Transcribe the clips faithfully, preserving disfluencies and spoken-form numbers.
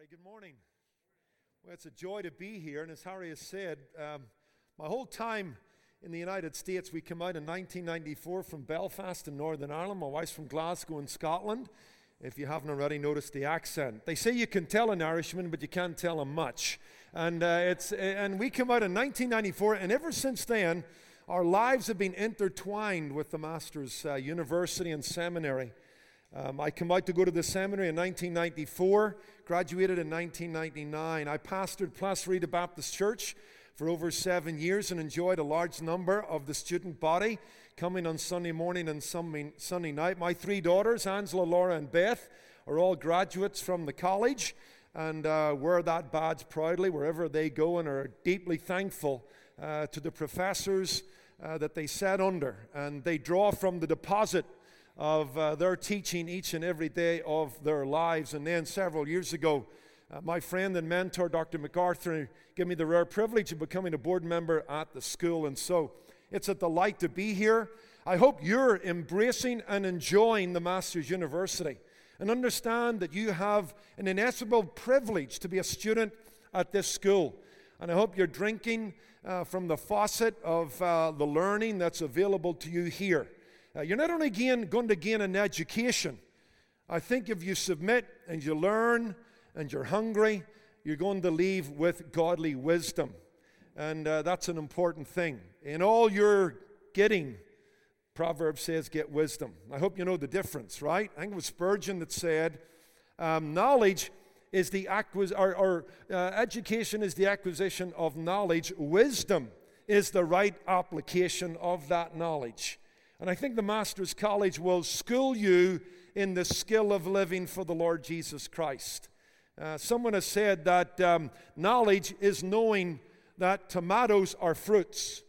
Harry, good morning. Well, it's a joy to be here, and as Harry has said, um, my whole time in the United States, we came out in nineteen ninety-four from Belfast in Northern Ireland. My wife's from Glasgow in Scotland, if you haven't already noticed the accent. They say you can tell an Irishman, but you can't tell him much. And, uh, it's, and we came out in nineteen ninety-four, and ever since then, our lives have been intertwined with the Master's uh, University and Seminary. Um, I came out to go to the seminary in nineteen ninety-four, graduated in nineteen ninety-nine. I pastored Placerita Baptist Church for over seven years and enjoyed a large number of the student body coming on Sunday morning and Sunday night. My three daughters, Angela, Laura, and Beth, are all graduates from the college and uh, wear that badge proudly wherever they go and are deeply thankful uh, to the professors uh, that they sat under. And they draw from the deposit of uh, their teaching each and every day of their lives. And then several years ago, uh, my friend and mentor, Doctor MacArthur, gave me the rare privilege of becoming a board member at the school. And so it's a delight to be here. I hope you're embracing and enjoying the Master's University and understand that you have an inestimable privilege to be a student at this school. And I hope you're drinking uh, from the faucet of uh, the learning that's available to you here. Uh, you're not only gain, going to gain an education. I think if you submit and you learn and you're hungry, you're going to leave with godly wisdom. And uh, that's an important thing. In all your getting, Proverbs says, get wisdom. I hope you know the difference, right? I think it was Spurgeon that said, um, knowledge is the acquisition, or, or uh, education is the acquisition of knowledge. Wisdom is the right application of that knowledge. And I think the Master's College will school you in the skill of living for the Lord Jesus Christ. Uh, someone has said that um, knowledge is knowing that tomatoes are fruits.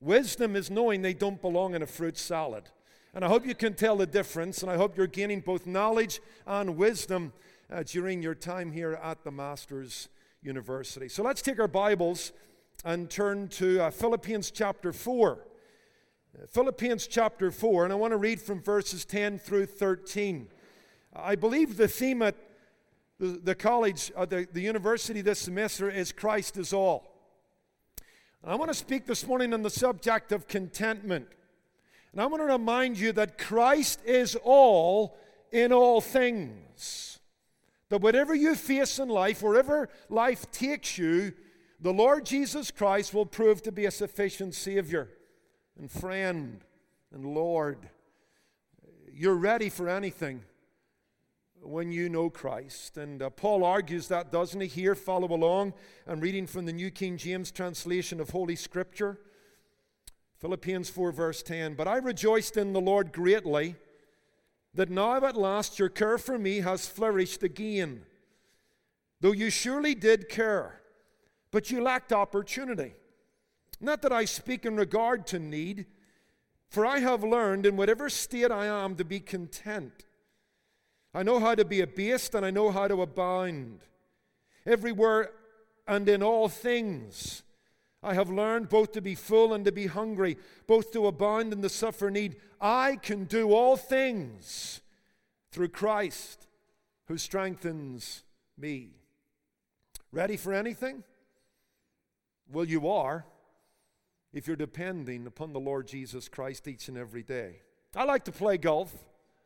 Wisdom is knowing they don't belong in a fruit salad. And I hope you can tell the difference, and I hope you're gaining both knowledge and wisdom uh, during your time here at the Master's University. So let's take our Bibles and turn to uh, Philippians chapter four. Philippians chapter four, and I want to read from verses ten through thirteen. I believe the theme at the, the college, uh, the, the university this semester is Christ is all. And I want to speak this morning on the subject of contentment. And I want to remind you that Christ is all in all things. That whatever you face in life, wherever life takes you, the Lord Jesus Christ will prove to be a sufficient Savior and friend and Lord. You're ready for anything when you know Christ. And uh, Paul argues that, doesn't he? Here, follow along. I'm reading from the New King James Translation of Holy Scripture. Philippians four, verse ten. But I rejoiced in the Lord greatly that now at last your care for me has flourished again, though you surely did care, but you lacked opportunity. Not that I speak in regard to need, for I have learned in whatever state I am to be content. I know how to be abased and I know how to abound. Everywhere and in all things I have learned both to be full and to be hungry, both to abound and to suffer need. I can do all things through Christ who strengthens me. Ready for anything? Well, you are, if you're depending upon the Lord Jesus Christ each and every day. I like to play golf.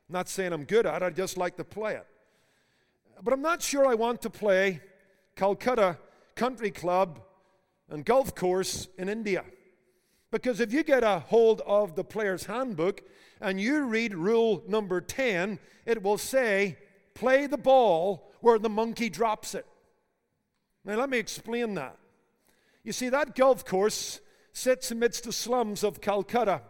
I'm not saying I'm good at it, I just like to play it. But I'm not sure I want to play Calcutta Country Club and golf course in India. Because if you get a hold of the player's handbook and you read rule number ten, it will say, play the ball where the monkey drops it. Now let me explain that. You see, that golf course sits amidst the slums of Calcutta.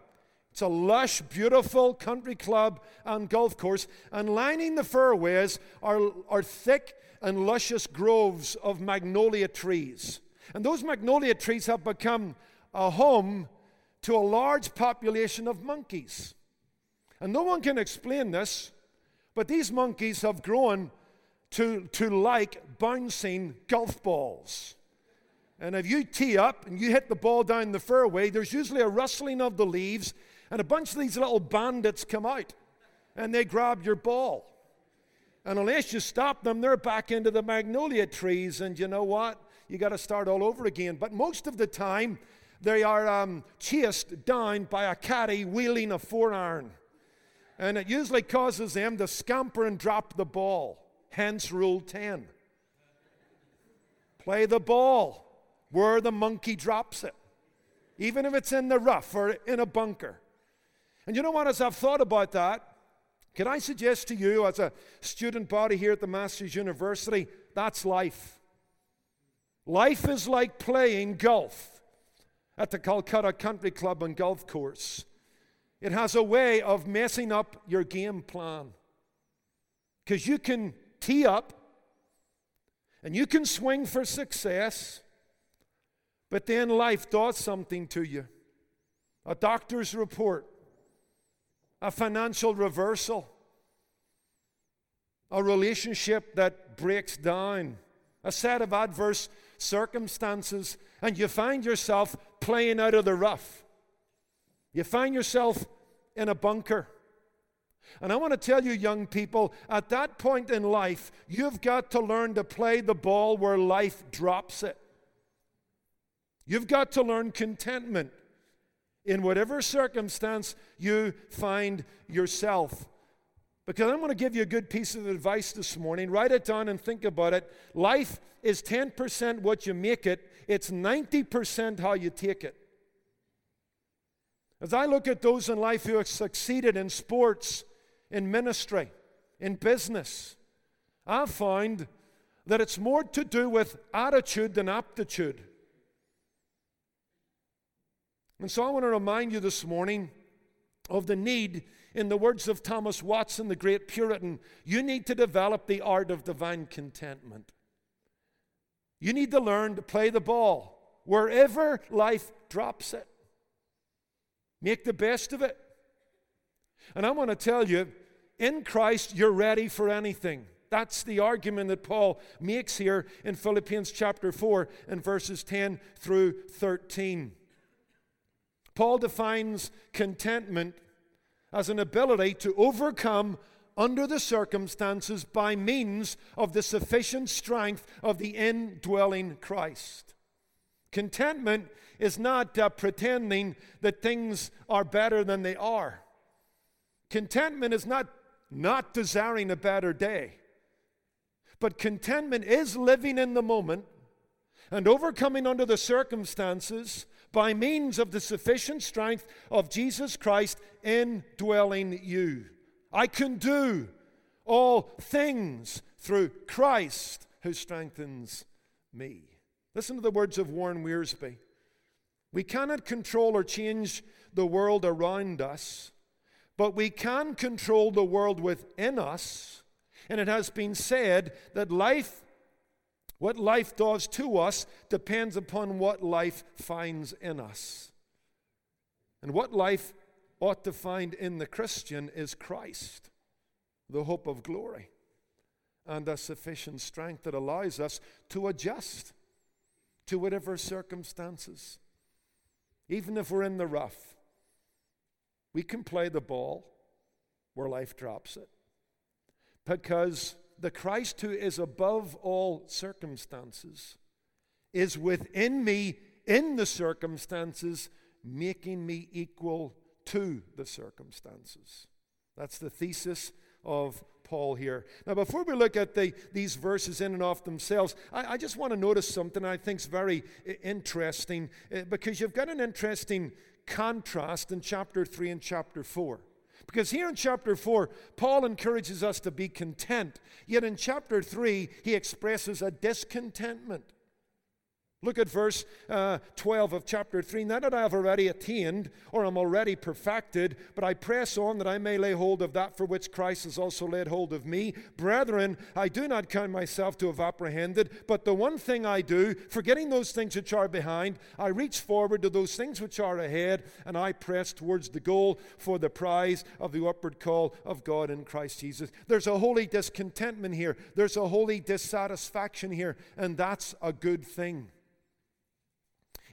It's a lush, beautiful country club and golf course, and lining the fairways are, are thick and luscious groves of magnolia trees. And those magnolia trees have become a home to a large population of monkeys. And no one can explain this, but these monkeys have grown to, to like bouncing golf balls. And if you tee up and you hit the ball down the fairway, there's usually a rustling of the leaves, and a bunch of these little bandits come out, and they grab your ball. And unless you stop them, they're back into the magnolia trees. And you know what? You got to start all over again. But most of the time, they are um, chased down by a caddy wielding a four iron. And it usually causes them to scamper and drop the ball. Hence rule ten. Play the ball where the monkey drops it, even if it's in the rough or in a bunker. And you know what, as I've thought about that, can I suggest to you as a student body here at the Master's University, that's life. Life is like playing golf at the Calcutta Country Club and golf course. It has a way of messing up your game plan, because you can tee up and you can swing for success, but then life does something to you. A doctor's report, a financial reversal, a relationship that breaks down, a set of adverse circumstances, and you find yourself playing out of the rough. You find yourself in a bunker. And I want to tell you, young people, at that point in life, you've got to learn to play the ball where life drops it. You've got to learn contentment in whatever circumstance you find yourself. Because I'm going to give you a good piece of advice this morning. Write it down and think about it. Life is ten percent what you make it. It's ninety percent how you take it. As I look at those in life who have succeeded in sports, in ministry, in business, I find that it's more to do with attitude than aptitude. And so I want to remind you this morning of the need, in the words of Thomas Watson, the great Puritan, you need to develop the art of divine contentment. You need to learn to play the ball wherever life drops it. Make the best of it. And I want to tell you, in Christ, you're ready for anything. That's the argument that Paul makes here in Philippians chapter four and verses ten through thirteen. Paul defines contentment as an ability to overcome under the circumstances by means of the sufficient strength of the indwelling Christ. Contentment is not uh, pretending that things are better than they are. Contentment is not not desiring a better day. But contentment is living in the moment and overcoming under the circumstances by means of the sufficient strength of Jesus Christ indwelling you. I can do all things through Christ who strengthens me. Listen to the words of Warren Wiersbe. We cannot control or change the world around us, but we can control the world within us. And it has been said that life what life does to us depends upon what life finds in us. And what life ought to find in the Christian is Christ, the hope of glory, and a sufficient strength that allows us to adjust to whatever circumstances. Even if we're in the rough, we can play the ball where life drops it. Because the Christ who is above all circumstances is within me in the circumstances, making me equal to the circumstances. That's the thesis of Paul here. Now, before we look at the, these verses in and of themselves, I, I just want to notice something I think is very interesting, because you've got an interesting contrast in chapter three and chapter four. Because here in chapter four, Paul encourages us to be content. Yet in chapter three, he expresses a discontentment. Look at verse uh, twelve of chapter three. Not that I have already attained or am already perfected, but I press on that I may lay hold of that for which Christ has also laid hold of me. Brethren, I do not count myself to have apprehended, but the one thing I do, forgetting those things which are behind, I reach forward to those things which are ahead, and I press towards the goal for the prize of the upward call of God in Christ Jesus. There's a holy discontentment here. There's a holy dissatisfaction here, and that's a good thing.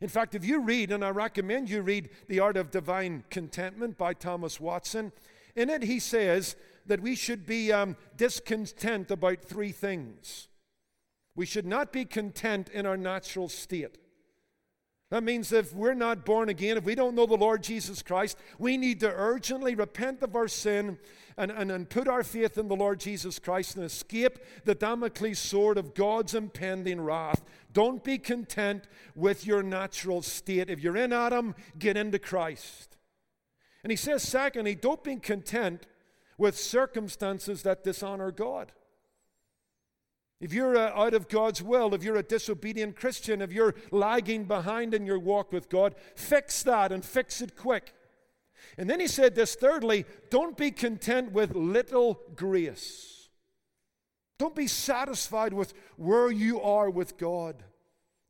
In fact, if you read, and I recommend you read The Art of Divine Contentment by Thomas Watson, in it he says that we should be um, discontent about three things. We should not be content in our natural state. That means if we're not born again, if we don't know the Lord Jesus Christ, we need to urgently repent of our sin and, and, and put our faith in the Lord Jesus Christ and escape the Damocles sword of God's impending wrath. Don't be content with your natural state. If you're in Adam, get into Christ. And he says, secondly, don't be content with circumstances that dishonor God. If you're uh, out of God's will, if you're a disobedient Christian, if you're lagging behind in your walk with God, fix that and fix it quick. And then he said this, thirdly, don't be content with little grace. Don't be satisfied with where you are with God.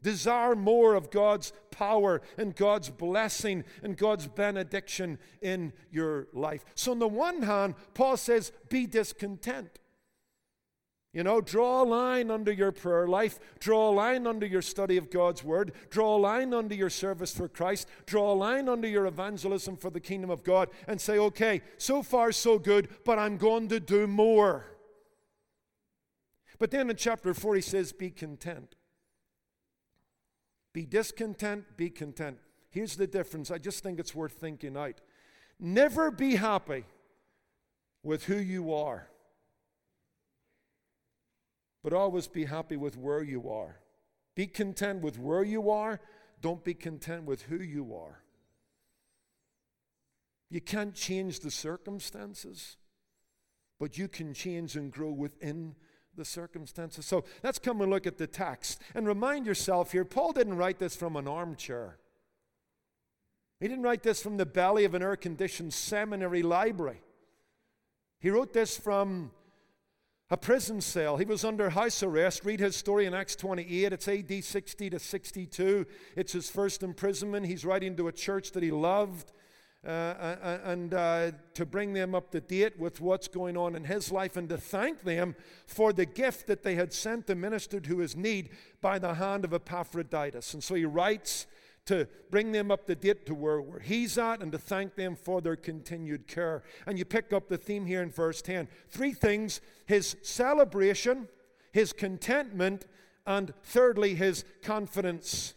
Desire more of God's power and God's blessing and God's benediction in your life. So on the one hand, Paul says, be discontent. You know, draw a line under your prayer life. Draw a line under your study of God's Word. Draw a line under your service for Christ. Draw a line under your evangelism for the kingdom of God and say, okay, so far so good, but I'm going to do more. But then in chapter four, he says, be content. Be discontent, be content. Here's the difference. I just think it's worth thinking out. Never be happy with who you are, but always be happy with where you are. Be content with where you are. Don't be content with who you are. You can't change the circumstances, but you can change and grow within the circumstances. So let's come and look at the text. And remind yourself here, Paul didn't write this from an armchair. He didn't write this from the belly of an air-conditioned seminary library. He wrote this from a prison cell. He was under house arrest. Read his story in Acts twenty-eight. It's A D sixty to sixty-two. It's his first imprisonment. He's writing to a church that he loved uh, and uh, to bring them up to date with what's going on in his life and to thank them for the gift that they had sent to minister to his need by the hand of Epaphroditus. And so he writes to bring them up to date to where, where he's at and to thank them for their continued care. And you pick up the theme here in verse ten. Three things: his celebration, his contentment, and thirdly, his confidence.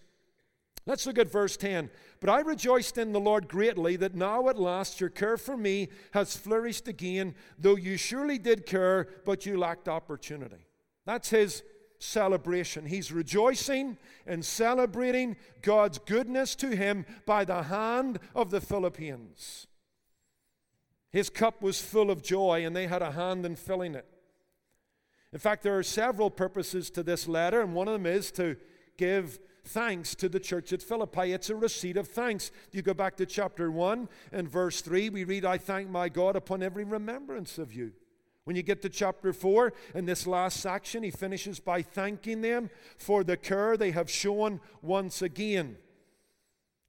Let's look at verse ten. But I rejoiced in the Lord greatly that now at last your care for me has flourished again, though you surely did care, but you lacked opportunity. That's his celebration. He's rejoicing and celebrating God's goodness to him by the hand of the Philippians. His cup was full of joy, and they had a hand in filling it. In fact, there are several purposes to this letter, and one of them is to give thanks to the church at Philippi. It's a receipt of thanks. You go back to chapter one and verse three, we read, I thank my God upon every remembrance of you. When you get to chapter four, in this last section, he finishes by thanking them for the care they have shown once again.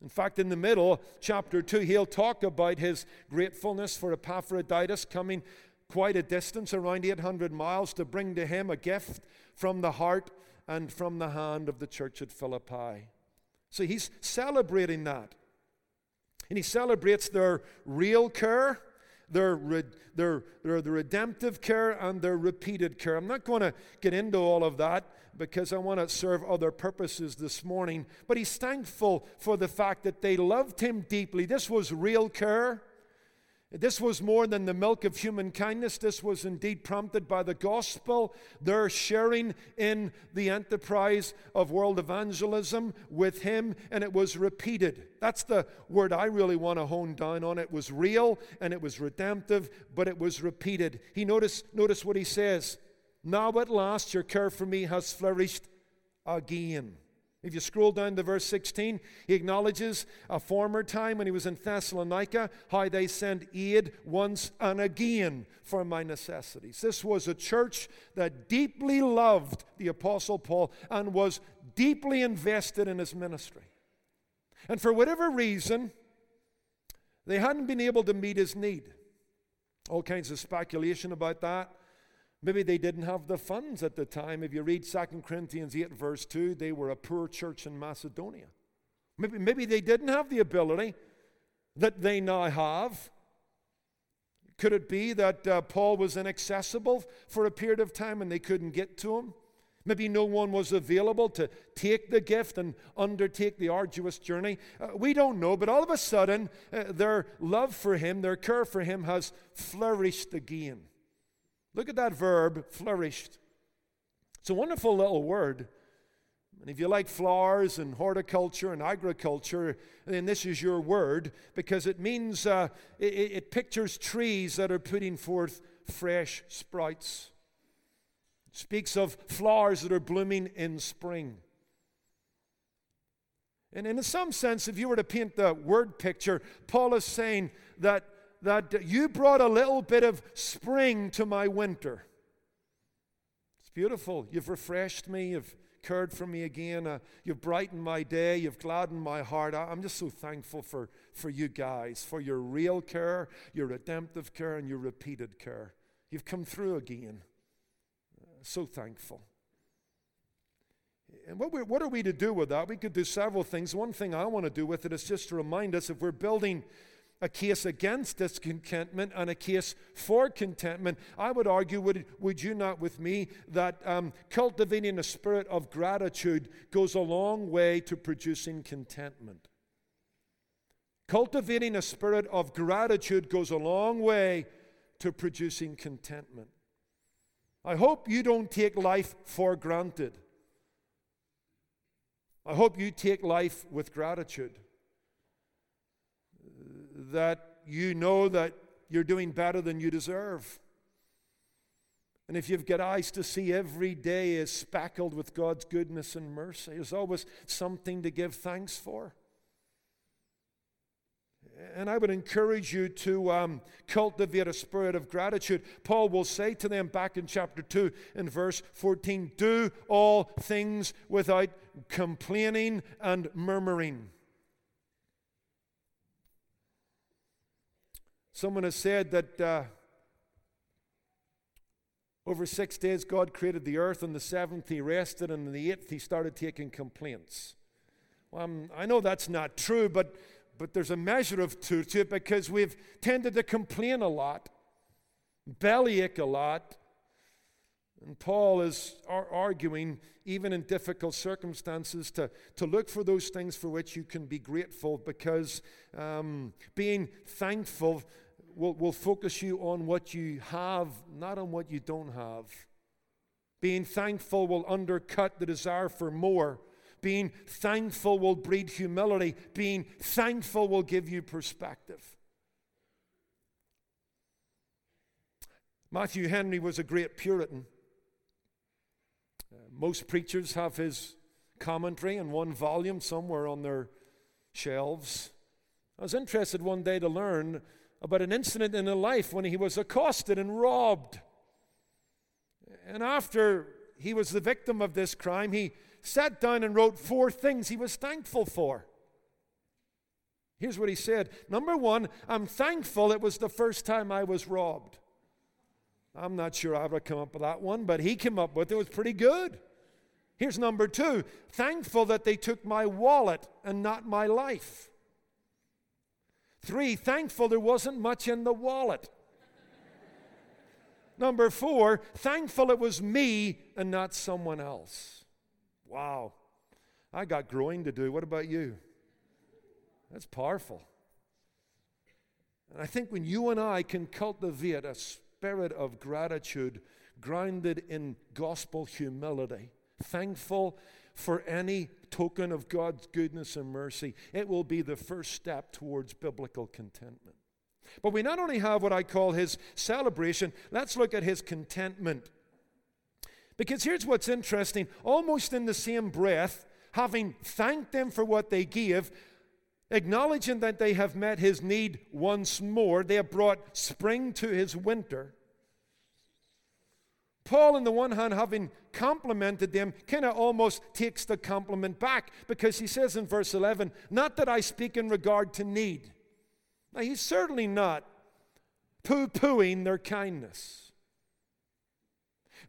In fact, in the middle, chapter two, he'll talk about his gratefulness for Epaphroditus coming quite a distance, around eight hundred miles, to bring to him a gift from the heart and from the hand of the church at Philippi. So he's celebrating that. And he celebrates their real care, Their, their, their, their redemptive care, and their repeated care. I'm not going to get into all of that because I want to serve other purposes this morning. But he's thankful for the fact that they loved him deeply. This was real care. This was more than the milk of human kindness. This was indeed prompted by the gospel. Their sharing in the enterprise of world evangelism with him, and it was repeated. That's the word I really want to hone down on. It was real, and it was redemptive, but it was repeated. He notice, notice what he says. Now at last your care for me has flourished again. If you scroll down to verse sixteen, he acknowledges a former time when he was in Thessalonica, how they sent aid once and again for my necessities. This was a church that deeply loved the Apostle Paul and was deeply invested in his ministry. And for whatever reason, they hadn't been able to meet his need. All kinds of speculation about that. Maybe they didn't have the funds at the time. If you read Second Corinthians eight, verse two, they were a poor church in Macedonia. Maybe, maybe they didn't have the ability that they now have. Could it be that uh, Paul was inaccessible for a period of time and they couldn't get to him? Maybe no one was available to take the gift and undertake the arduous journey. Uh, we don't know, but all of a sudden, uh, their love for him, their care for him has flourished again. Look at that verb, flourished. It's a wonderful little word. And if you like flowers and horticulture and agriculture, then this is your word, because it means, uh, it, it pictures trees that are putting forth fresh sprouts. It speaks of flowers that are blooming in spring. And in some sense, if you were to paint the word picture, Paul is saying that, that you brought a little bit of spring to my winter. It's beautiful. You've refreshed me. You've cared for me again. Uh, you've brightened my day. You've gladdened my heart. I, I'm just so thankful for, for you guys, for your real care, your redemptive care, and your repeated care. You've come through again. Uh, so thankful. And what, we, what are we to do with that? We could do several things. One thing I want to do with it is just to remind us, if we're building a case against discontentment and a case for contentment, I would argue, would, would you not with me, that um, cultivating a spirit of gratitude goes a long way to producing contentment. Cultivating a spirit of gratitude goes a long way to producing contentment. I hope you don't take life for granted. I hope you take life with gratitude. That you know that you're doing better than you deserve. And if you've got eyes to see, every day is speckled with God's goodness and mercy. There's always something to give thanks for. And I would encourage you to um, cultivate a spirit of gratitude. Paul will say to them back in chapter two in verse fourteen, do all things without complaining and murmuring. Someone has said that uh, over six days God created the earth, and the seventh he rested, and on the eighth he started taking complaints. Well, I'm, I know that's not true, but, but there's a measure of truth to it, because we've tended to complain a lot, bellyache a lot. And Paul is ar- arguing, even in difficult circumstances, to, to look for those things for which you can be grateful, because um, being thankful Will, will focus you on what you have, not on what you don't have. Being thankful will undercut the desire for more. Being thankful will breed humility. Being thankful will give you perspective. Matthew Henry was a great Puritan. Uh, most preachers have his commentary in one volume somewhere on their shelves. I was interested one day to learn about an incident in his life when he was accosted and robbed. And after he was the victim of this crime, he sat down and wrote four things he was thankful for. Here's what he said. Number one, I'm thankful it was the first time I was robbed. I'm not sure I ever come up with that one, but he came up with it. It was pretty good. Here's number two, thankful that they took my wallet and not my life. Three, thankful there wasn't much in the wallet. Number four, thankful it was me and not someone else. Wow, I got growing to do. What about you? That's powerful. And I think when you and I can cultivate a spirit of gratitude grounded in gospel humility, thankful for any token of God's goodness and mercy, it will be the first step towards biblical contentment. But we not only have what I call his celebration, let's look at his contentment. Because here's what's interesting. Almost in the same breath, having thanked them for what they give, acknowledging that they have met his need once more, they have brought spring to his winter. Paul, on the one hand, having complimented them, kind of almost takes the compliment back, because he says in verse eleven, not that I speak in regard to need. Now, he's certainly not poo-pooing their kindness.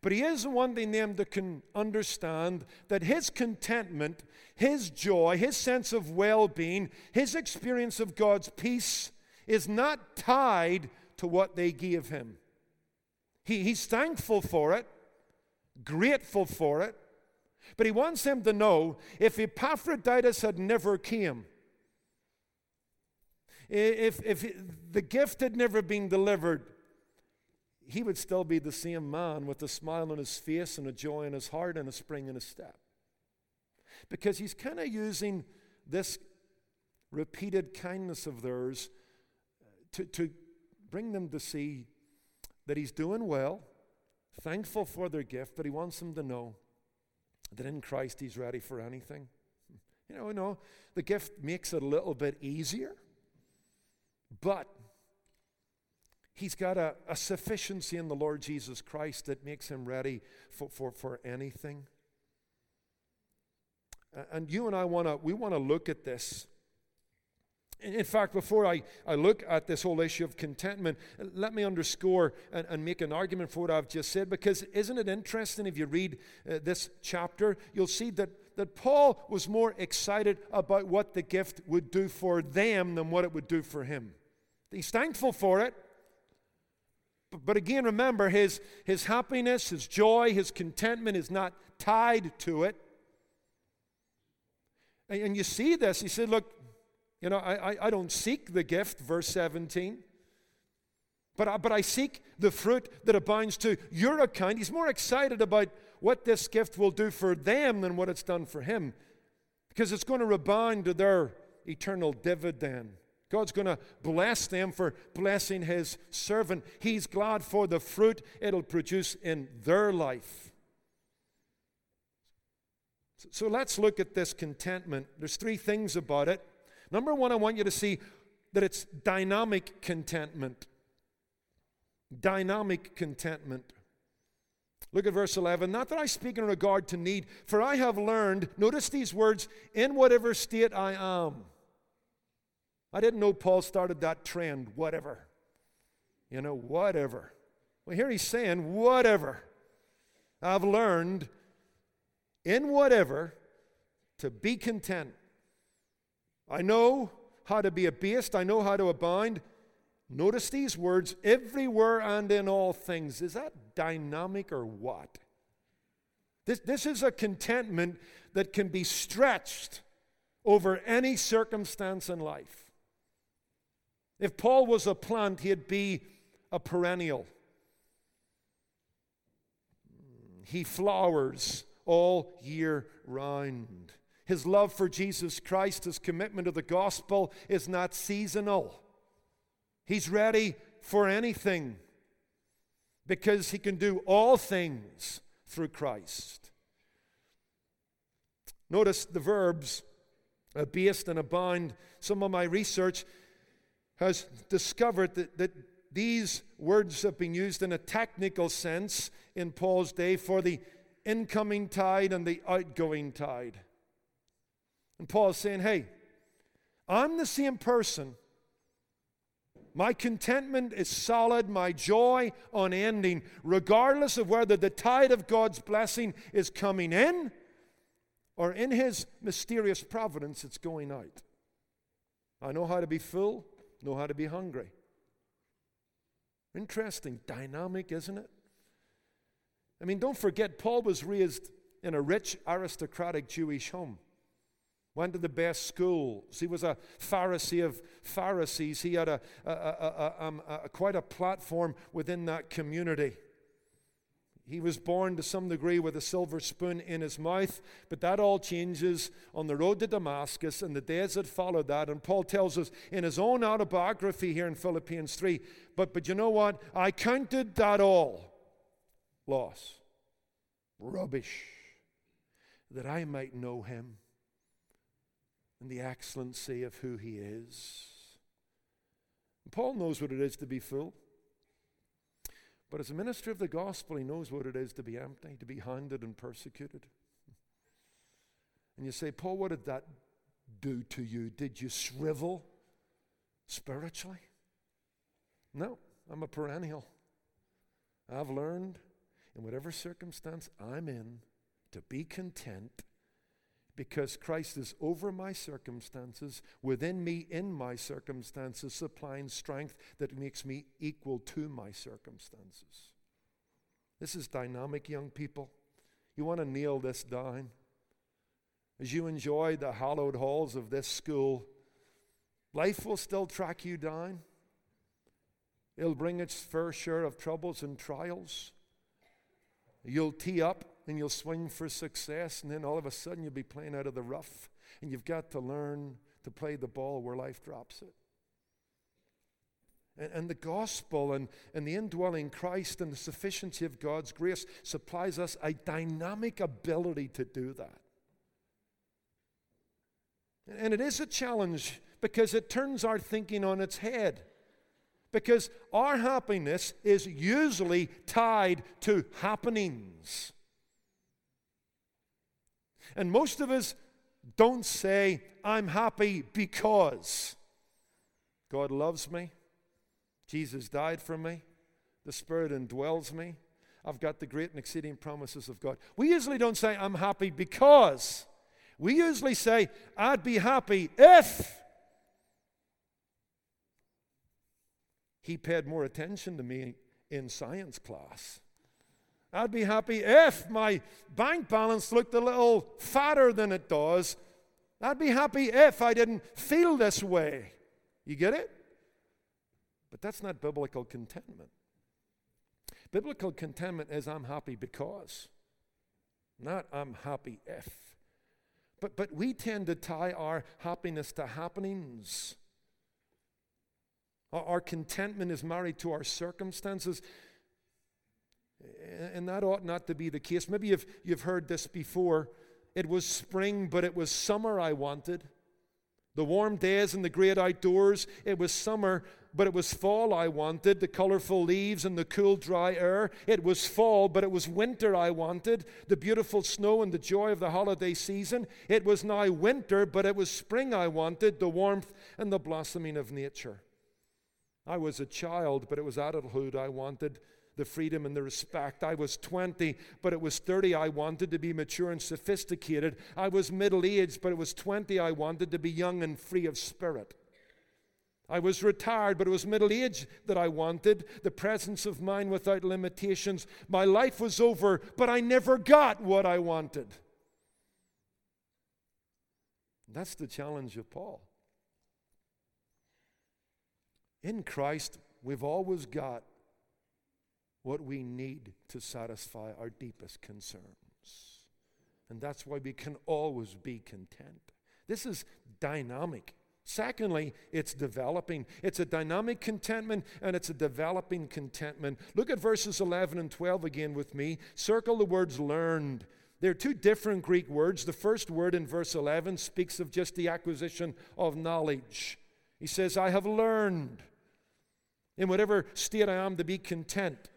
But he is wanting them to con- understand that his contentment, his joy, his sense of well-being, his experience of God's peace is not tied to what they give him. He, he's thankful for it, grateful for it, but he wants them to know if Epaphroditus had never came, if, if the gift had never been delivered, he would still be the same man with a smile on his face and a joy in his heart and a spring in his step. Because he's kind of using this repeated kindness of theirs to, to bring them to see that he's doing well, thankful for their gift, but he wants them to know that in Christ he's ready for anything. You know, you know, the gift makes it a little bit easier, but he's got a, a sufficiency in the Lord Jesus Christ that makes him ready for, for, for anything. And you and I want to, we want to look at this. In fact, before I, I look at this whole issue of contentment, let me underscore and, and make an argument for what I've just said, because isn't it interesting if you read uh, this chapter, you'll see that, that Paul was more excited about what the gift would do for them than what it would do for him. He's thankful for it. But again, remember, his, his happiness, his joy, his contentment is not tied to it. And you see this. He said, look, you know, I, I don't seek the gift, verse seventeen, but I, but I seek the fruit that abounds to your account. He's more excited about what this gift will do for them than what it's done for him, because it's going to rebound to their eternal dividend. God's going to bless them for blessing his servant. He's glad for the fruit it'll produce in their life. So let's look at this contentment. There's three things about it. Number one, I want you to see that it's dynamic contentment. Dynamic contentment. Look at verse eleven. Not that I speak in regard to need, for I have learned, notice these words, in whatever state I am. I didn't know Paul started that trend, whatever. You know, whatever. Well, here he's saying, whatever. I've learned in whatever to be content. I know how to be abased. I know how to abound. Notice these words, everywhere and in all things. Is that dynamic or what? This, this is a contentment that can be stretched over any circumstance in life. If Paul was a plant, he'd be a perennial. He flowers all year round. His love for Jesus Christ, his commitment to the gospel is not seasonal. He's ready for anything because he can do all things through Christ. Notice the verbs abased and abound. Some of my research has discovered that, that these words have been used in a technical sense in Paul's day for the incoming tide and the outgoing tide. And Paul is saying, hey, I'm the same person. My contentment is solid, my joy unending, regardless of whether the tide of God's blessing is coming in or in his mysterious providence it's going out. I know how to be full. Know how to be hungry. Interesting. Dynamic, isn't it? I mean, don't forget, Paul was raised in a rich, aristocratic Jewish home. Went to the best schools. He was a Pharisee of Pharisees. He had a, a, a, a, um, a quite a platform within that community. He was born to some degree with a silver spoon in his mouth, but that all changes on the road to Damascus and the days that followed that. And Paul tells us in his own autobiography here in Philippians three, but, but you know what? I counted that all loss, rubbish, that I might know him and the excellency of who he is. And Paul knows what it is to be full. But as a minister of the gospel, he knows what it is to be empty, to be hounded and persecuted. And you say, Paul, what did that do to you? Did you shrivel spiritually? No, I'm a perennial. I've learned in whatever circumstance I'm in to be content because Christ is over my circumstances, within me, in my circumstances, supplying strength that makes me equal to my circumstances. This is dynamic, young people. You want to nail this down. As you enjoy the hallowed halls of this school, life will still track you down. It'll bring its fair share of troubles and trials. You'll tee up and you'll swing for success, and then all of a sudden you'll be playing out of the rough, and you've got to learn to play the ball where life drops it. And, and the gospel and, and the indwelling Christ and the sufficiency of God's grace supplies us a dynamic ability to do that. And it is a challenge because it turns our thinking on its head. Because our happiness is usually tied to happenings. And most of us don't say, I'm happy because God loves me, Jesus died for me, the Spirit indwells me, I've got the great and exceeding promises of God. We usually don't say, I'm happy because. We usually say, I'd be happy if he paid more attention to me in science class. I'd be happy if my bank balance looked a little fatter than it does. I'd be happy if I didn't feel this way. You get it? But that's not biblical contentment. Biblical contentment is I'm happy because, not I'm happy if. But, but we tend to tie our happiness to happenings. Our contentment is married to our circumstances, and that ought not to be the case. Maybe you've, you've heard this before. It was spring, but it was summer I wanted. The warm days and the great outdoors. It was summer, but it was fall I wanted. The colorful leaves and the cool, dry air. It was fall, but it was winter I wanted. The beautiful snow and the joy of the holiday season. It was now winter, but it was spring I wanted. The warmth and the blossoming of nature. I was a child, but it was adulthood I wanted, the freedom and the respect. I was twenty, but it was thirty I wanted to be mature and sophisticated. I was middle-aged, but it was twenty I wanted to be young and free of spirit. I was retired, but it was middle age that I wanted, the presence of mind without limitations. My life was over, but I never got what I wanted. That's the challenge of Paul. In Christ, we've always got what we need to satisfy our deepest concerns. And that's why we can always be content. This is dynamic. Secondly, it's developing. It's a dynamic contentment, and it's a developing contentment. Look at verses eleven and twelve again with me. Circle the words learned. There are two different Greek words. The first word in verse eleven speaks of just the acquisition of knowledge. He says, I have learned in whatever state I am to be content.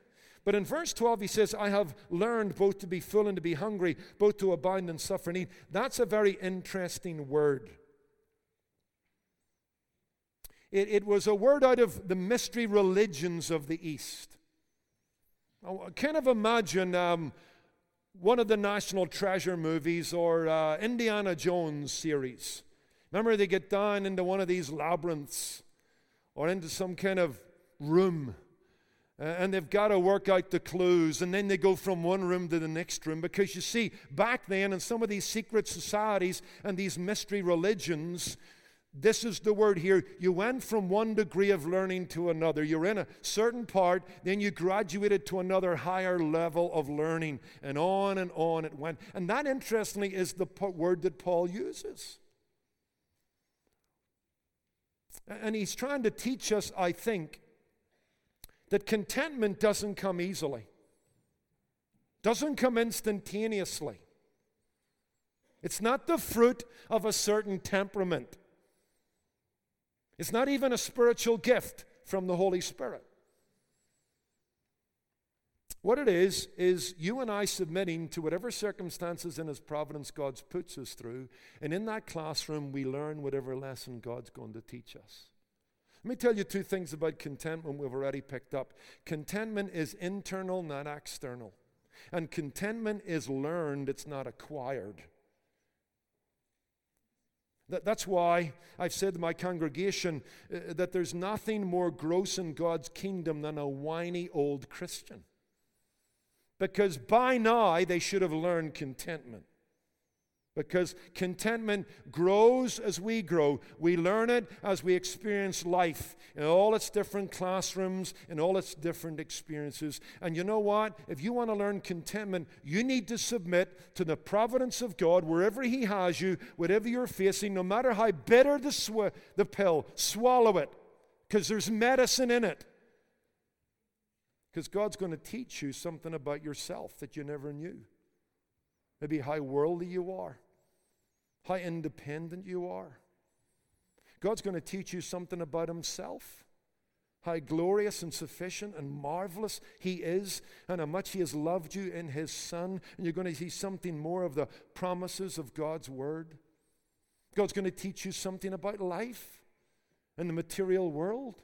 But in verse twelve, he says, I have learned both to be full and to be hungry, both to abound and suffer need. That's a very interesting word. It, it was a word out of the mystery religions of the East. I kind of imagine um, one of the National Treasure movies or uh, Indiana Jones series. Remember, they get down into one of these labyrinths or into some kind of room, and they've got to work out the clues, and then they go from one room to the next room. Because you see, back then in some of these secret societies and these mystery religions, this is the word here, you went from one degree of learning to another. You're in a certain part, then you graduated to another higher level of learning, and on and on it went. And that, interestingly, is the word that Paul uses. And he's trying to teach us, I think, that contentment doesn't come easily, doesn't come instantaneously. It's not the fruit of a certain temperament. It's not even a spiritual gift from the Holy Spirit. What it is, is you and I submitting to whatever circumstances in His providence God puts us through, and in that classroom we learn whatever lesson God's going to teach us. Let me tell you two things about contentment we've already picked up. Contentment is internal, not external. And contentment is learned, it's not acquired. That's why I've said to my congregation that there's nothing more gross in God's kingdom than a whiny old Christian. Because by now they should have learned contentment. Because contentment grows as we grow. We learn it as we experience life in all its different classrooms, in all its different experiences. And you know what? If you want to learn contentment, you need to submit to the providence of God wherever He has you, whatever you're facing, no matter how bitter the, sw- the pill, swallow it, because there's medicine in it. Because God's going to teach you something about yourself that you never knew. Maybe how worldly you are, how independent you are. God's going to teach you something about Himself, how glorious and sufficient and marvelous He is, and how much He has loved you in His Son. And you're going to see something more of the promises of God's Word. God's going to teach you something about life and the material world,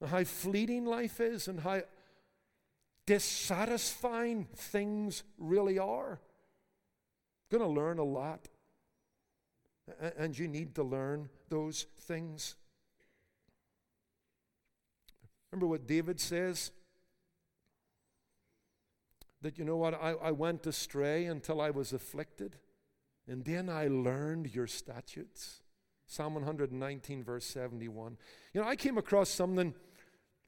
and how fleeting life is, and how dissatisfying things really are. You're going to learn a lot, and you need to learn those things. Remember what David says? That, you know what, I, I went astray until I was afflicted, and then I learned your statutes. Psalm one nineteen, verse seventy-one. You know, I came across something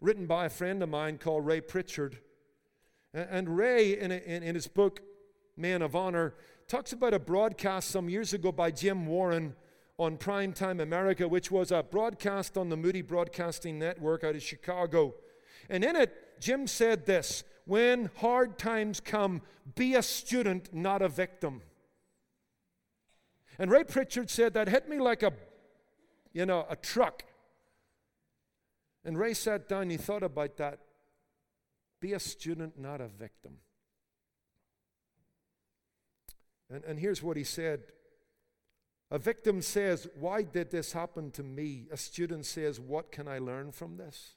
written by a friend of mine called Ray Pritchard. And Ray, in, in, in his book, Man of Honor, talks about a broadcast some years ago by Jim Warren on Primetime America, which was a broadcast on the Moody Broadcasting Network out of Chicago. And in it, Jim said this: when hard times come, be a student, not a victim. And Ray Pritchard said that hit me like a, you know, a truck. And Ray sat down and he thought about that. Be a student, not a victim. And, and here's what he said. A victim says, why did this happen to me? A student says, what can I learn from this?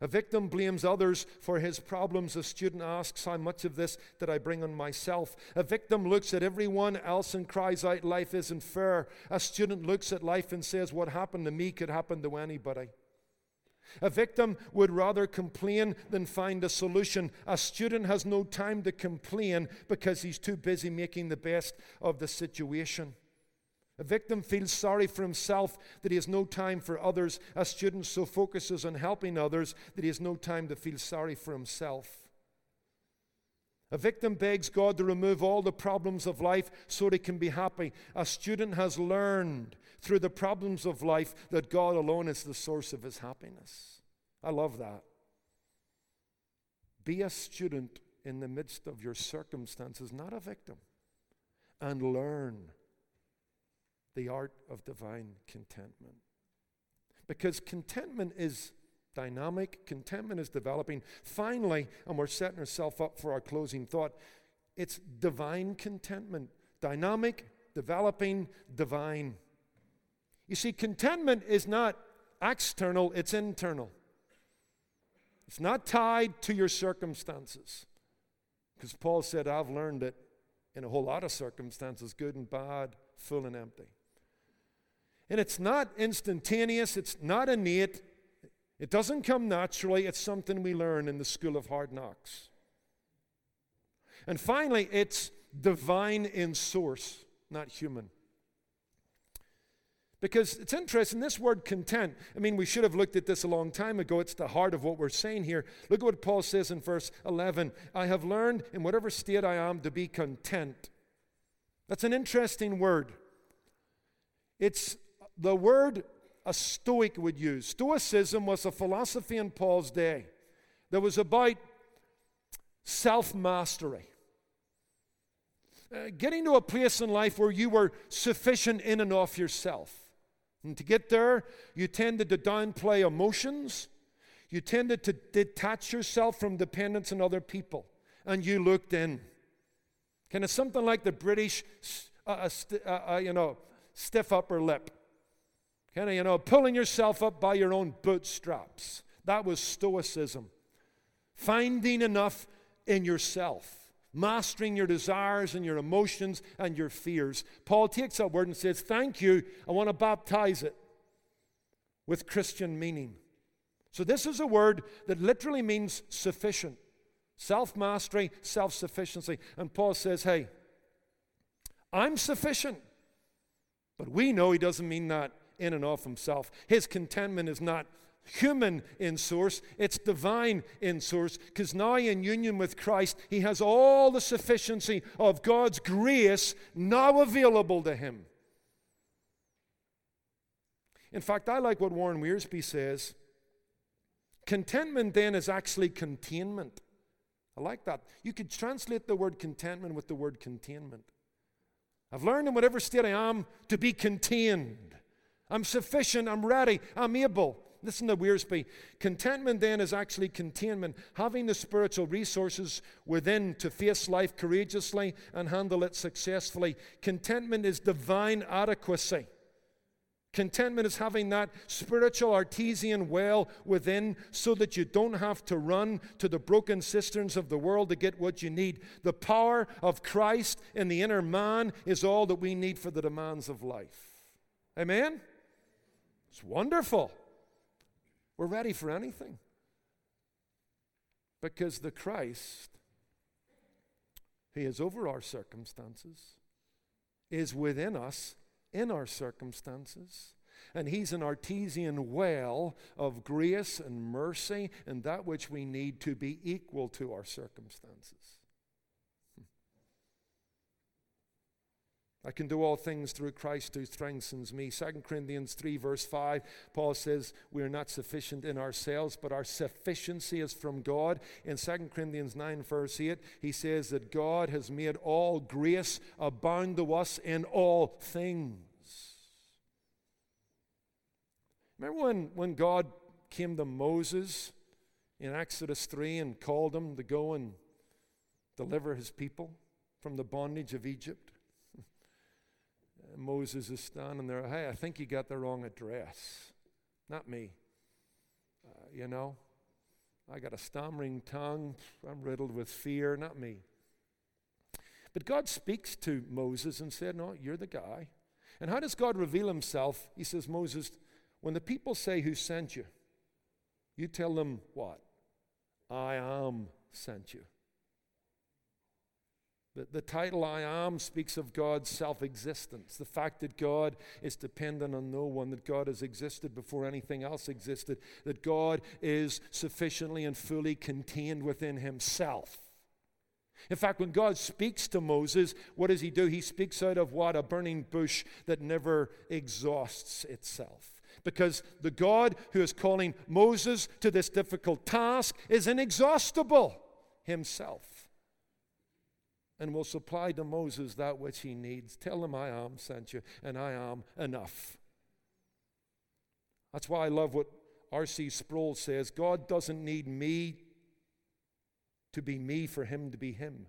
A victim blames others for his problems. A student asks, how much of this did I bring on myself? A victim looks at everyone else and cries out, life isn't fair. A student looks at life and says, what happened to me could happen to anybody. A victim would rather complain than find a solution. A student has no time to complain because he's too busy making the best of the situation. A victim feels sorry for himself that he has no time for others. A student so focuses on helping others that he has no time to feel sorry for himself. A victim begs God to remove all the problems of life so they can be happy. A student has learned through the problems of life that God alone is the source of his happiness. I love that. Be a student in the midst of your circumstances, not a victim, and learn the art of divine contentment. Because contentment is dynamic, contentment is developing. Finally, and we're setting ourselves up for our closing thought, it's divine contentment. Dynamic, developing, divine. You see, contentment is not external, it's internal. It's not tied to your circumstances. Because Paul said, I've learned it in a whole lot of circumstances, good and bad, full and empty. And it's not instantaneous, it's not innate. It doesn't come naturally. It's something we learn in the school of hard knocks. And finally, it's divine in source, not human. Because it's interesting, this word content, I mean, we should have looked at this a long time ago. It's the heart of what we're saying here. Look at what Paul says in verse eleven. I have learned in whatever state I am to be content. That's an interesting word. It's the word a Stoic would use. Stoicism was a philosophy in Paul's day that was about self-mastery. Uh, getting to a place in life where you were sufficient in and of yourself. And to get there, you tended to downplay emotions. You tended to detach yourself from dependence on other people. And you looked in. Kind of something like the British, uh, st- uh, uh, you know, stiff upper lip. Kind of, you know, pulling yourself up by your own bootstraps. That was Stoicism. Finding enough in yourself. mastering your desires and your emotions and your fears. Paul takes that word and says, thank you, I want to baptize it with Christian meaning. So this is a word that literally means sufficient. Self-mastery, self-sufficiency. And Paul says, hey, I'm sufficient. But we know he doesn't mean that in and of himself. His contentment is not human in source, it's divine in source, because now in union with Christ, he has all the sufficiency of God's grace now available to him. In fact, I like what Warren Wiersbe says. Contentment then is actually containment. I like that. You could translate the word contentment with the word containment. I've learned in whatever state I am to be contained. I'm sufficient, I'm ready, I'm able. Listen to Wiersbe. Contentment then is actually containment, having the spiritual resources within to face life courageously and handle it successfully. Contentment is divine adequacy. Contentment is having that spiritual artesian well within so that you don't have to run to the broken cisterns of the world to get what you need. The power of Christ in the inner man is all that we need for the demands of life. Amen? It's wonderful. We're ready for anything because the Christ, he is over our circumstances, is within us in our circumstances, and he's an artesian well of grace and mercy and that which we need to be equal to our circumstances. I can do all things through Christ who strengthens me. Second Corinthians three, verse five, Paul says, we are not sufficient in ourselves, but our sufficiency is from God. In Second Corinthians nine, verse eight, he says that God has made all grace abound to us in all things. Remember when, when God came to Moses in Exodus three and called him to go and deliver his people from the bondage of Egypt? Moses is standing there, hey, I think you got the wrong address. Not me. Uh, you know, I got a stammering tongue. I'm riddled with fear. Not me. But God speaks to Moses and said, no, you're the guy. And how does God reveal himself? He says, Moses, when the people say who sent you, you tell them what? I am sent you. The, the title I am speaks of God's self-existence, the fact that God is dependent on no one, that God has existed before anything else existed, that God is sufficiently and fully contained within himself. In fact, when God speaks to Moses, what does he do? He speaks out of what? A burning bush that never exhausts itself. Because the God who is calling Moses to this difficult task is inexhaustible himself, and will supply to Moses that which he needs. Tell him I am sent you, and I am enough. That's why I love what R C Sproul says. God doesn't need me to be me for him to be him.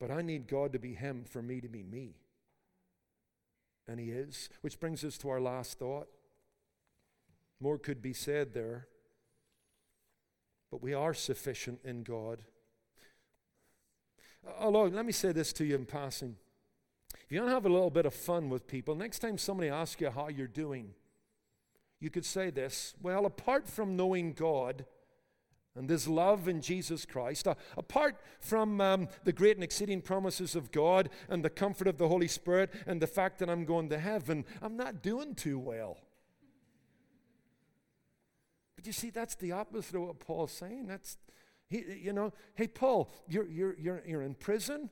But I need God to be him for me to be me. And he is. Which brings us to our last thought. More could be said there. But we are sufficient in God. Although, let me say this to you in passing. If you don't have a little bit of fun with people, next time somebody asks you how you're doing, you could say this, well, apart from knowing God and His love in Jesus Christ, uh, apart from um, the great and exceeding promises of God and the comfort of the Holy Spirit and the fact that I'm going to heaven, I'm not doing too well. But you see, that's the opposite of what Paul's saying. That's... He, you know, hey, Paul, you're, you're, you're, you're in prison?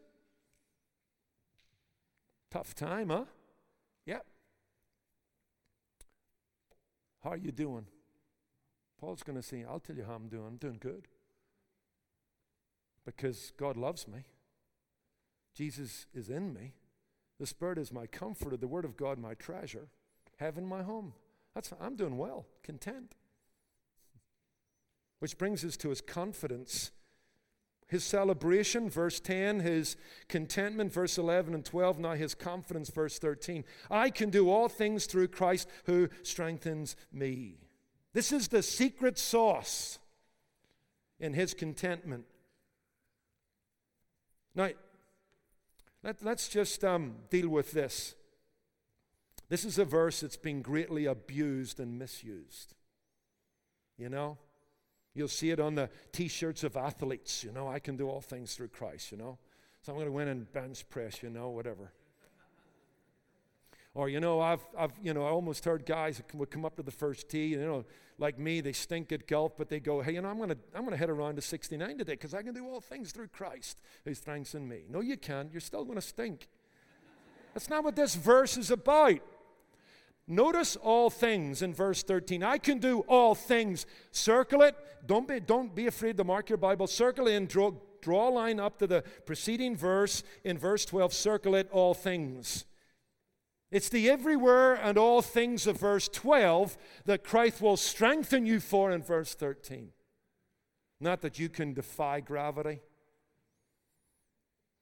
Tough time, huh? Yep. How are you doing? Paul's going to say, I'll tell you how I'm doing. I'm doing good. Because God loves me. Jesus is in me. The Spirit is my comforter. The Word of God, my treasure. Heaven, my home. That's I'm doing well, content. Which brings us to his confidence, his celebration, verse ten, his contentment, verse eleven and twelve, now his confidence, verse thirteen. I can do all things through Christ who strengthens me. This is the secret sauce in his contentment. Now, let, let's just um, deal with this. This is a verse that's been greatly abused and misused. You know, you'll see it on the T-shirts of athletes. You know, I can do all things through Christ, you know. So I'm going to win in bench press, you know, whatever. Or, you know, I've, I've, you know, I almost heard guys that would come up to the first tee, and, you know, like me, they stink at golf, but they go, hey, you know, I'm going to I'm going to head around to sixty-nine today because I can do all things through Christ who strengthens me. No, you can't. You're still going to stink. That's not what this verse is about. Notice all things in verse thirteen. I can do all things. Circle it. Don't be, don't be afraid to mark your Bible. Circle it and draw, draw a line up to the preceding verse. In verse twelve, circle it, all things. It's the everywhere and all things of verse twelve that Christ will strengthen you for in verse thirteen. Not that you can defy gravity.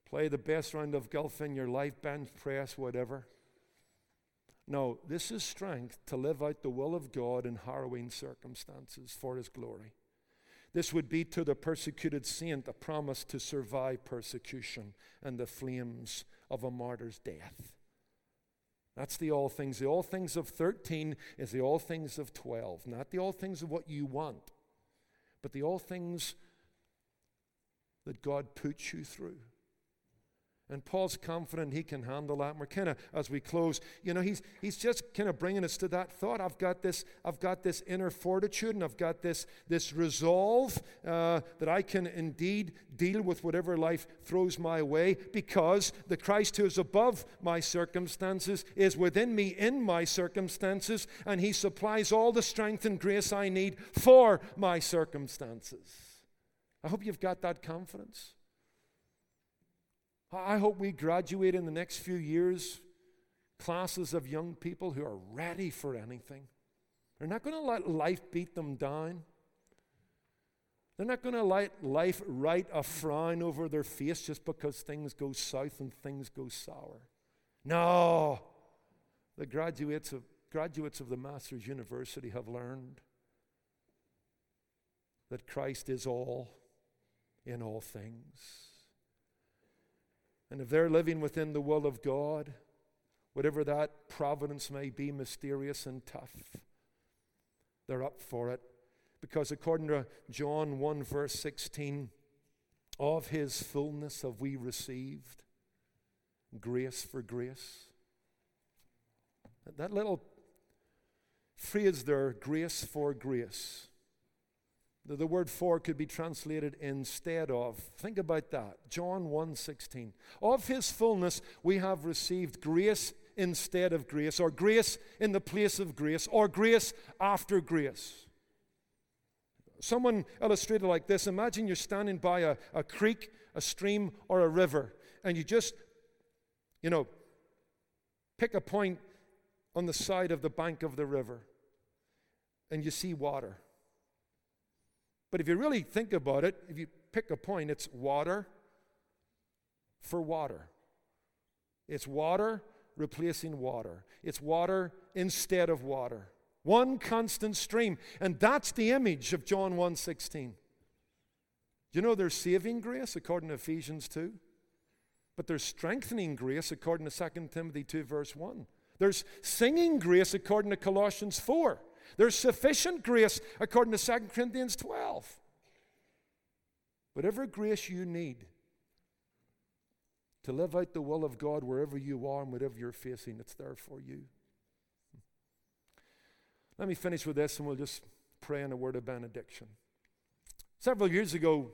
Play the best round of golf in your life, bench press, whatever. No, this is strength to live out the will of God in harrowing circumstances for His glory. This would be to the persecuted saint a promise to survive persecution and the flames of a martyr's death. That's the all things. The all things of thirteen is the all things of twelve. Not the all things of what you want, but the all things that God puts you through. And Paul's confident he can handle that. And we're kind of, as we close, you know, he's he's just kind of bringing us to that thought. I've got this, I've got this inner fortitude, and I've got this this resolve uh, that I can indeed deal with whatever life throws my way, because the Christ who is above my circumstances is within me in my circumstances, and He supplies all the strength and grace I need for my circumstances. I hope you've got that confidence. I hope we graduate in the next few years classes of young people who are ready for anything. They're not going to let life beat them down. They're not going to let life write a frown over their face just because things go south and things go sour. No. The graduates of, graduates of the Master's University have learned that Christ is all in all things. And if they're living within the will of God, whatever that providence may be, mysterious and tough, they're up for it. Because according to John one, verse sixteen, of His fullness have we received grace for grace. That little phrase there, grace for grace. The word for could be translated instead of. Think about that. John one sixteen. Of His fullness we have received grace instead of grace, or grace in the place of grace, or grace after grace. Someone illustrated like this. Imagine you're standing by a, a creek, a stream, or a river, and you just, you know, pick a point on the side of the bank of the river, and you see water. But if you really think about it, if you pick a point, it's water for water. It's water replacing water. It's water instead of water. One constant stream. And that's the image of John one sixteen. You know there's saving grace according to Ephesians two, but there's strengthening grace according to Second Timothy two verse one. There's singing grace according to Colossians four. There's sufficient grace according to Second Corinthians twelve. Whatever grace you need to live out the will of God wherever you are and whatever you're facing, it's there for you. Let me finish with this, and we'll just pray in a word of benediction. Several years ago,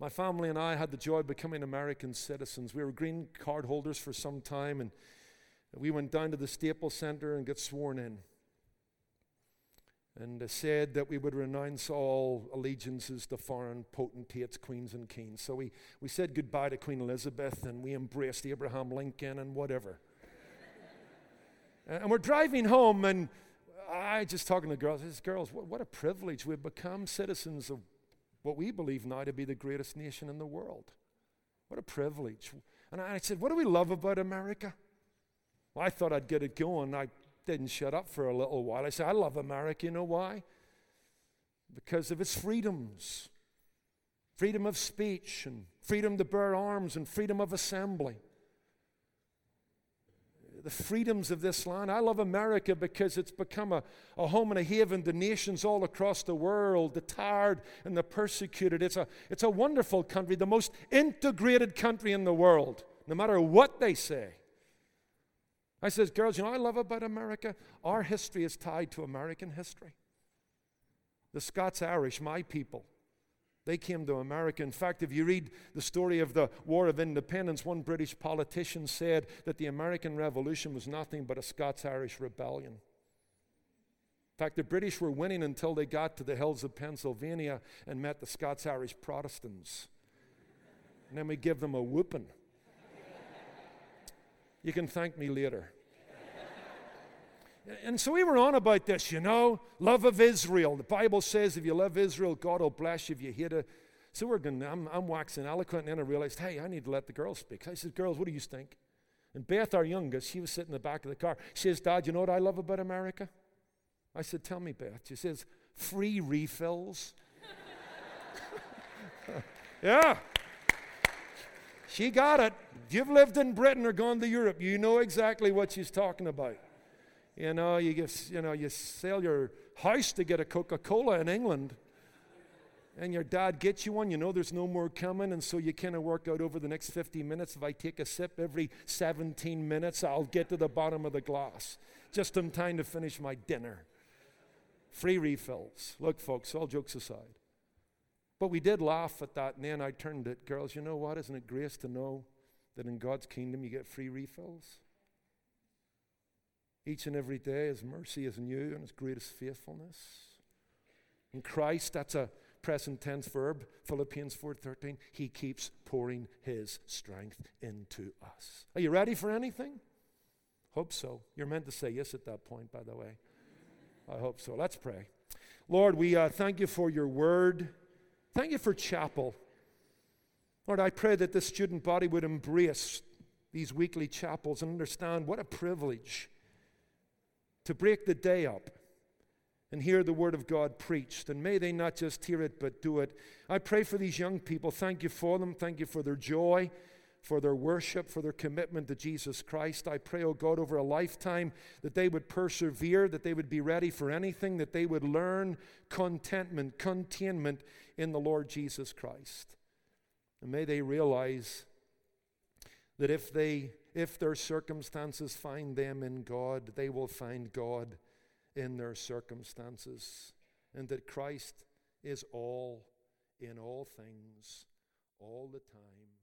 my family and I had the joy of becoming American citizens. We were green card holders for some time, and we went down to the Staples Center and got sworn in. And said that we would renounce all allegiances to foreign potentates, queens and kings. So we, we said goodbye to Queen Elizabeth, and we embraced Abraham Lincoln and whatever. And we're driving home, and I just talking to girls, I said, girls, what, what a privilege. We've become citizens of what we believe now to be the greatest nation in the world. What a privilege. And I said, what do we love about America? Well, I thought I'd get it going. I didn't shut up for a little while. I said, I love America. You know why? Because of its freedoms. freedom of speech and freedom to bear arms and freedom of assembly. The freedoms of this land. I love America because it's become a, a home and a haven to nations all across the world, the tired and the persecuted. It's a, it's a wonderful country, the most integrated country in the world, no matter what they say. I says, girls, you know what I love about America? Our history is tied to American history. The Scots-Irish, my people, they came to America. In fact, if you read the story of the War of Independence, one British politician said that the American Revolution was nothing but a Scots-Irish rebellion. In fact, the British were winning until they got to the hills of Pennsylvania and met the Scots-Irish Protestants. And then we give them a whooping. You can thank me later. And so we were on about this, you know, love of Israel. The Bible says if you love Israel, God will bless you if you hate it. So we're going, I'm, I'm waxing eloquent, and then I realized, hey, I need to let the girls speak. So I said, girls, what do you think? And Beth, our youngest, she was sitting in the back of the car. She says, Dad, you know what I love about America? I said, tell me, Beth. She says, free refills. Yeah. She got it. If you've lived in Britain or gone to Europe, you know exactly what she's talking about. You know, you give, you know, you sell your house to get a Coca-Cola in England, and your dad gets you one. You know there's no more coming, and so you kind of work out over the next fifty minutes. If I take a sip every seventeen minutes, I'll get to the bottom of the glass, just in time to finish my dinner. Free refills. Look, folks, all jokes aside. But we did laugh at that, and then I turned it. Girls, you know what? Isn't it grace to know that in God's kingdom you get free refills? Each and every day, His mercy is new and His greatest faithfulness. In Christ, that's a present tense verb, Philippians four thirteen, He keeps pouring His strength into us. Are you ready for anything? Hope so. You're meant to say yes at that point, by the way. I hope so. Let's pray. Lord, we uh, thank you for your word. Thank you for chapel. Lord, I pray that this student body would embrace these weekly chapels and understand what a privilege to break the day up and hear the word of God preached. And may they not just hear it, but do it. I pray for these young people. Thank you for them. Thank you for their joy, for their worship, for their commitment to Jesus Christ. I pray, oh God, over a lifetime that they would persevere, that they would be ready for anything, that they would learn contentment, containment in the Lord Jesus Christ. And may they realize that if they If their circumstances find them in God, they will find God in their circumstances, and that Christ is all in all things, all the time.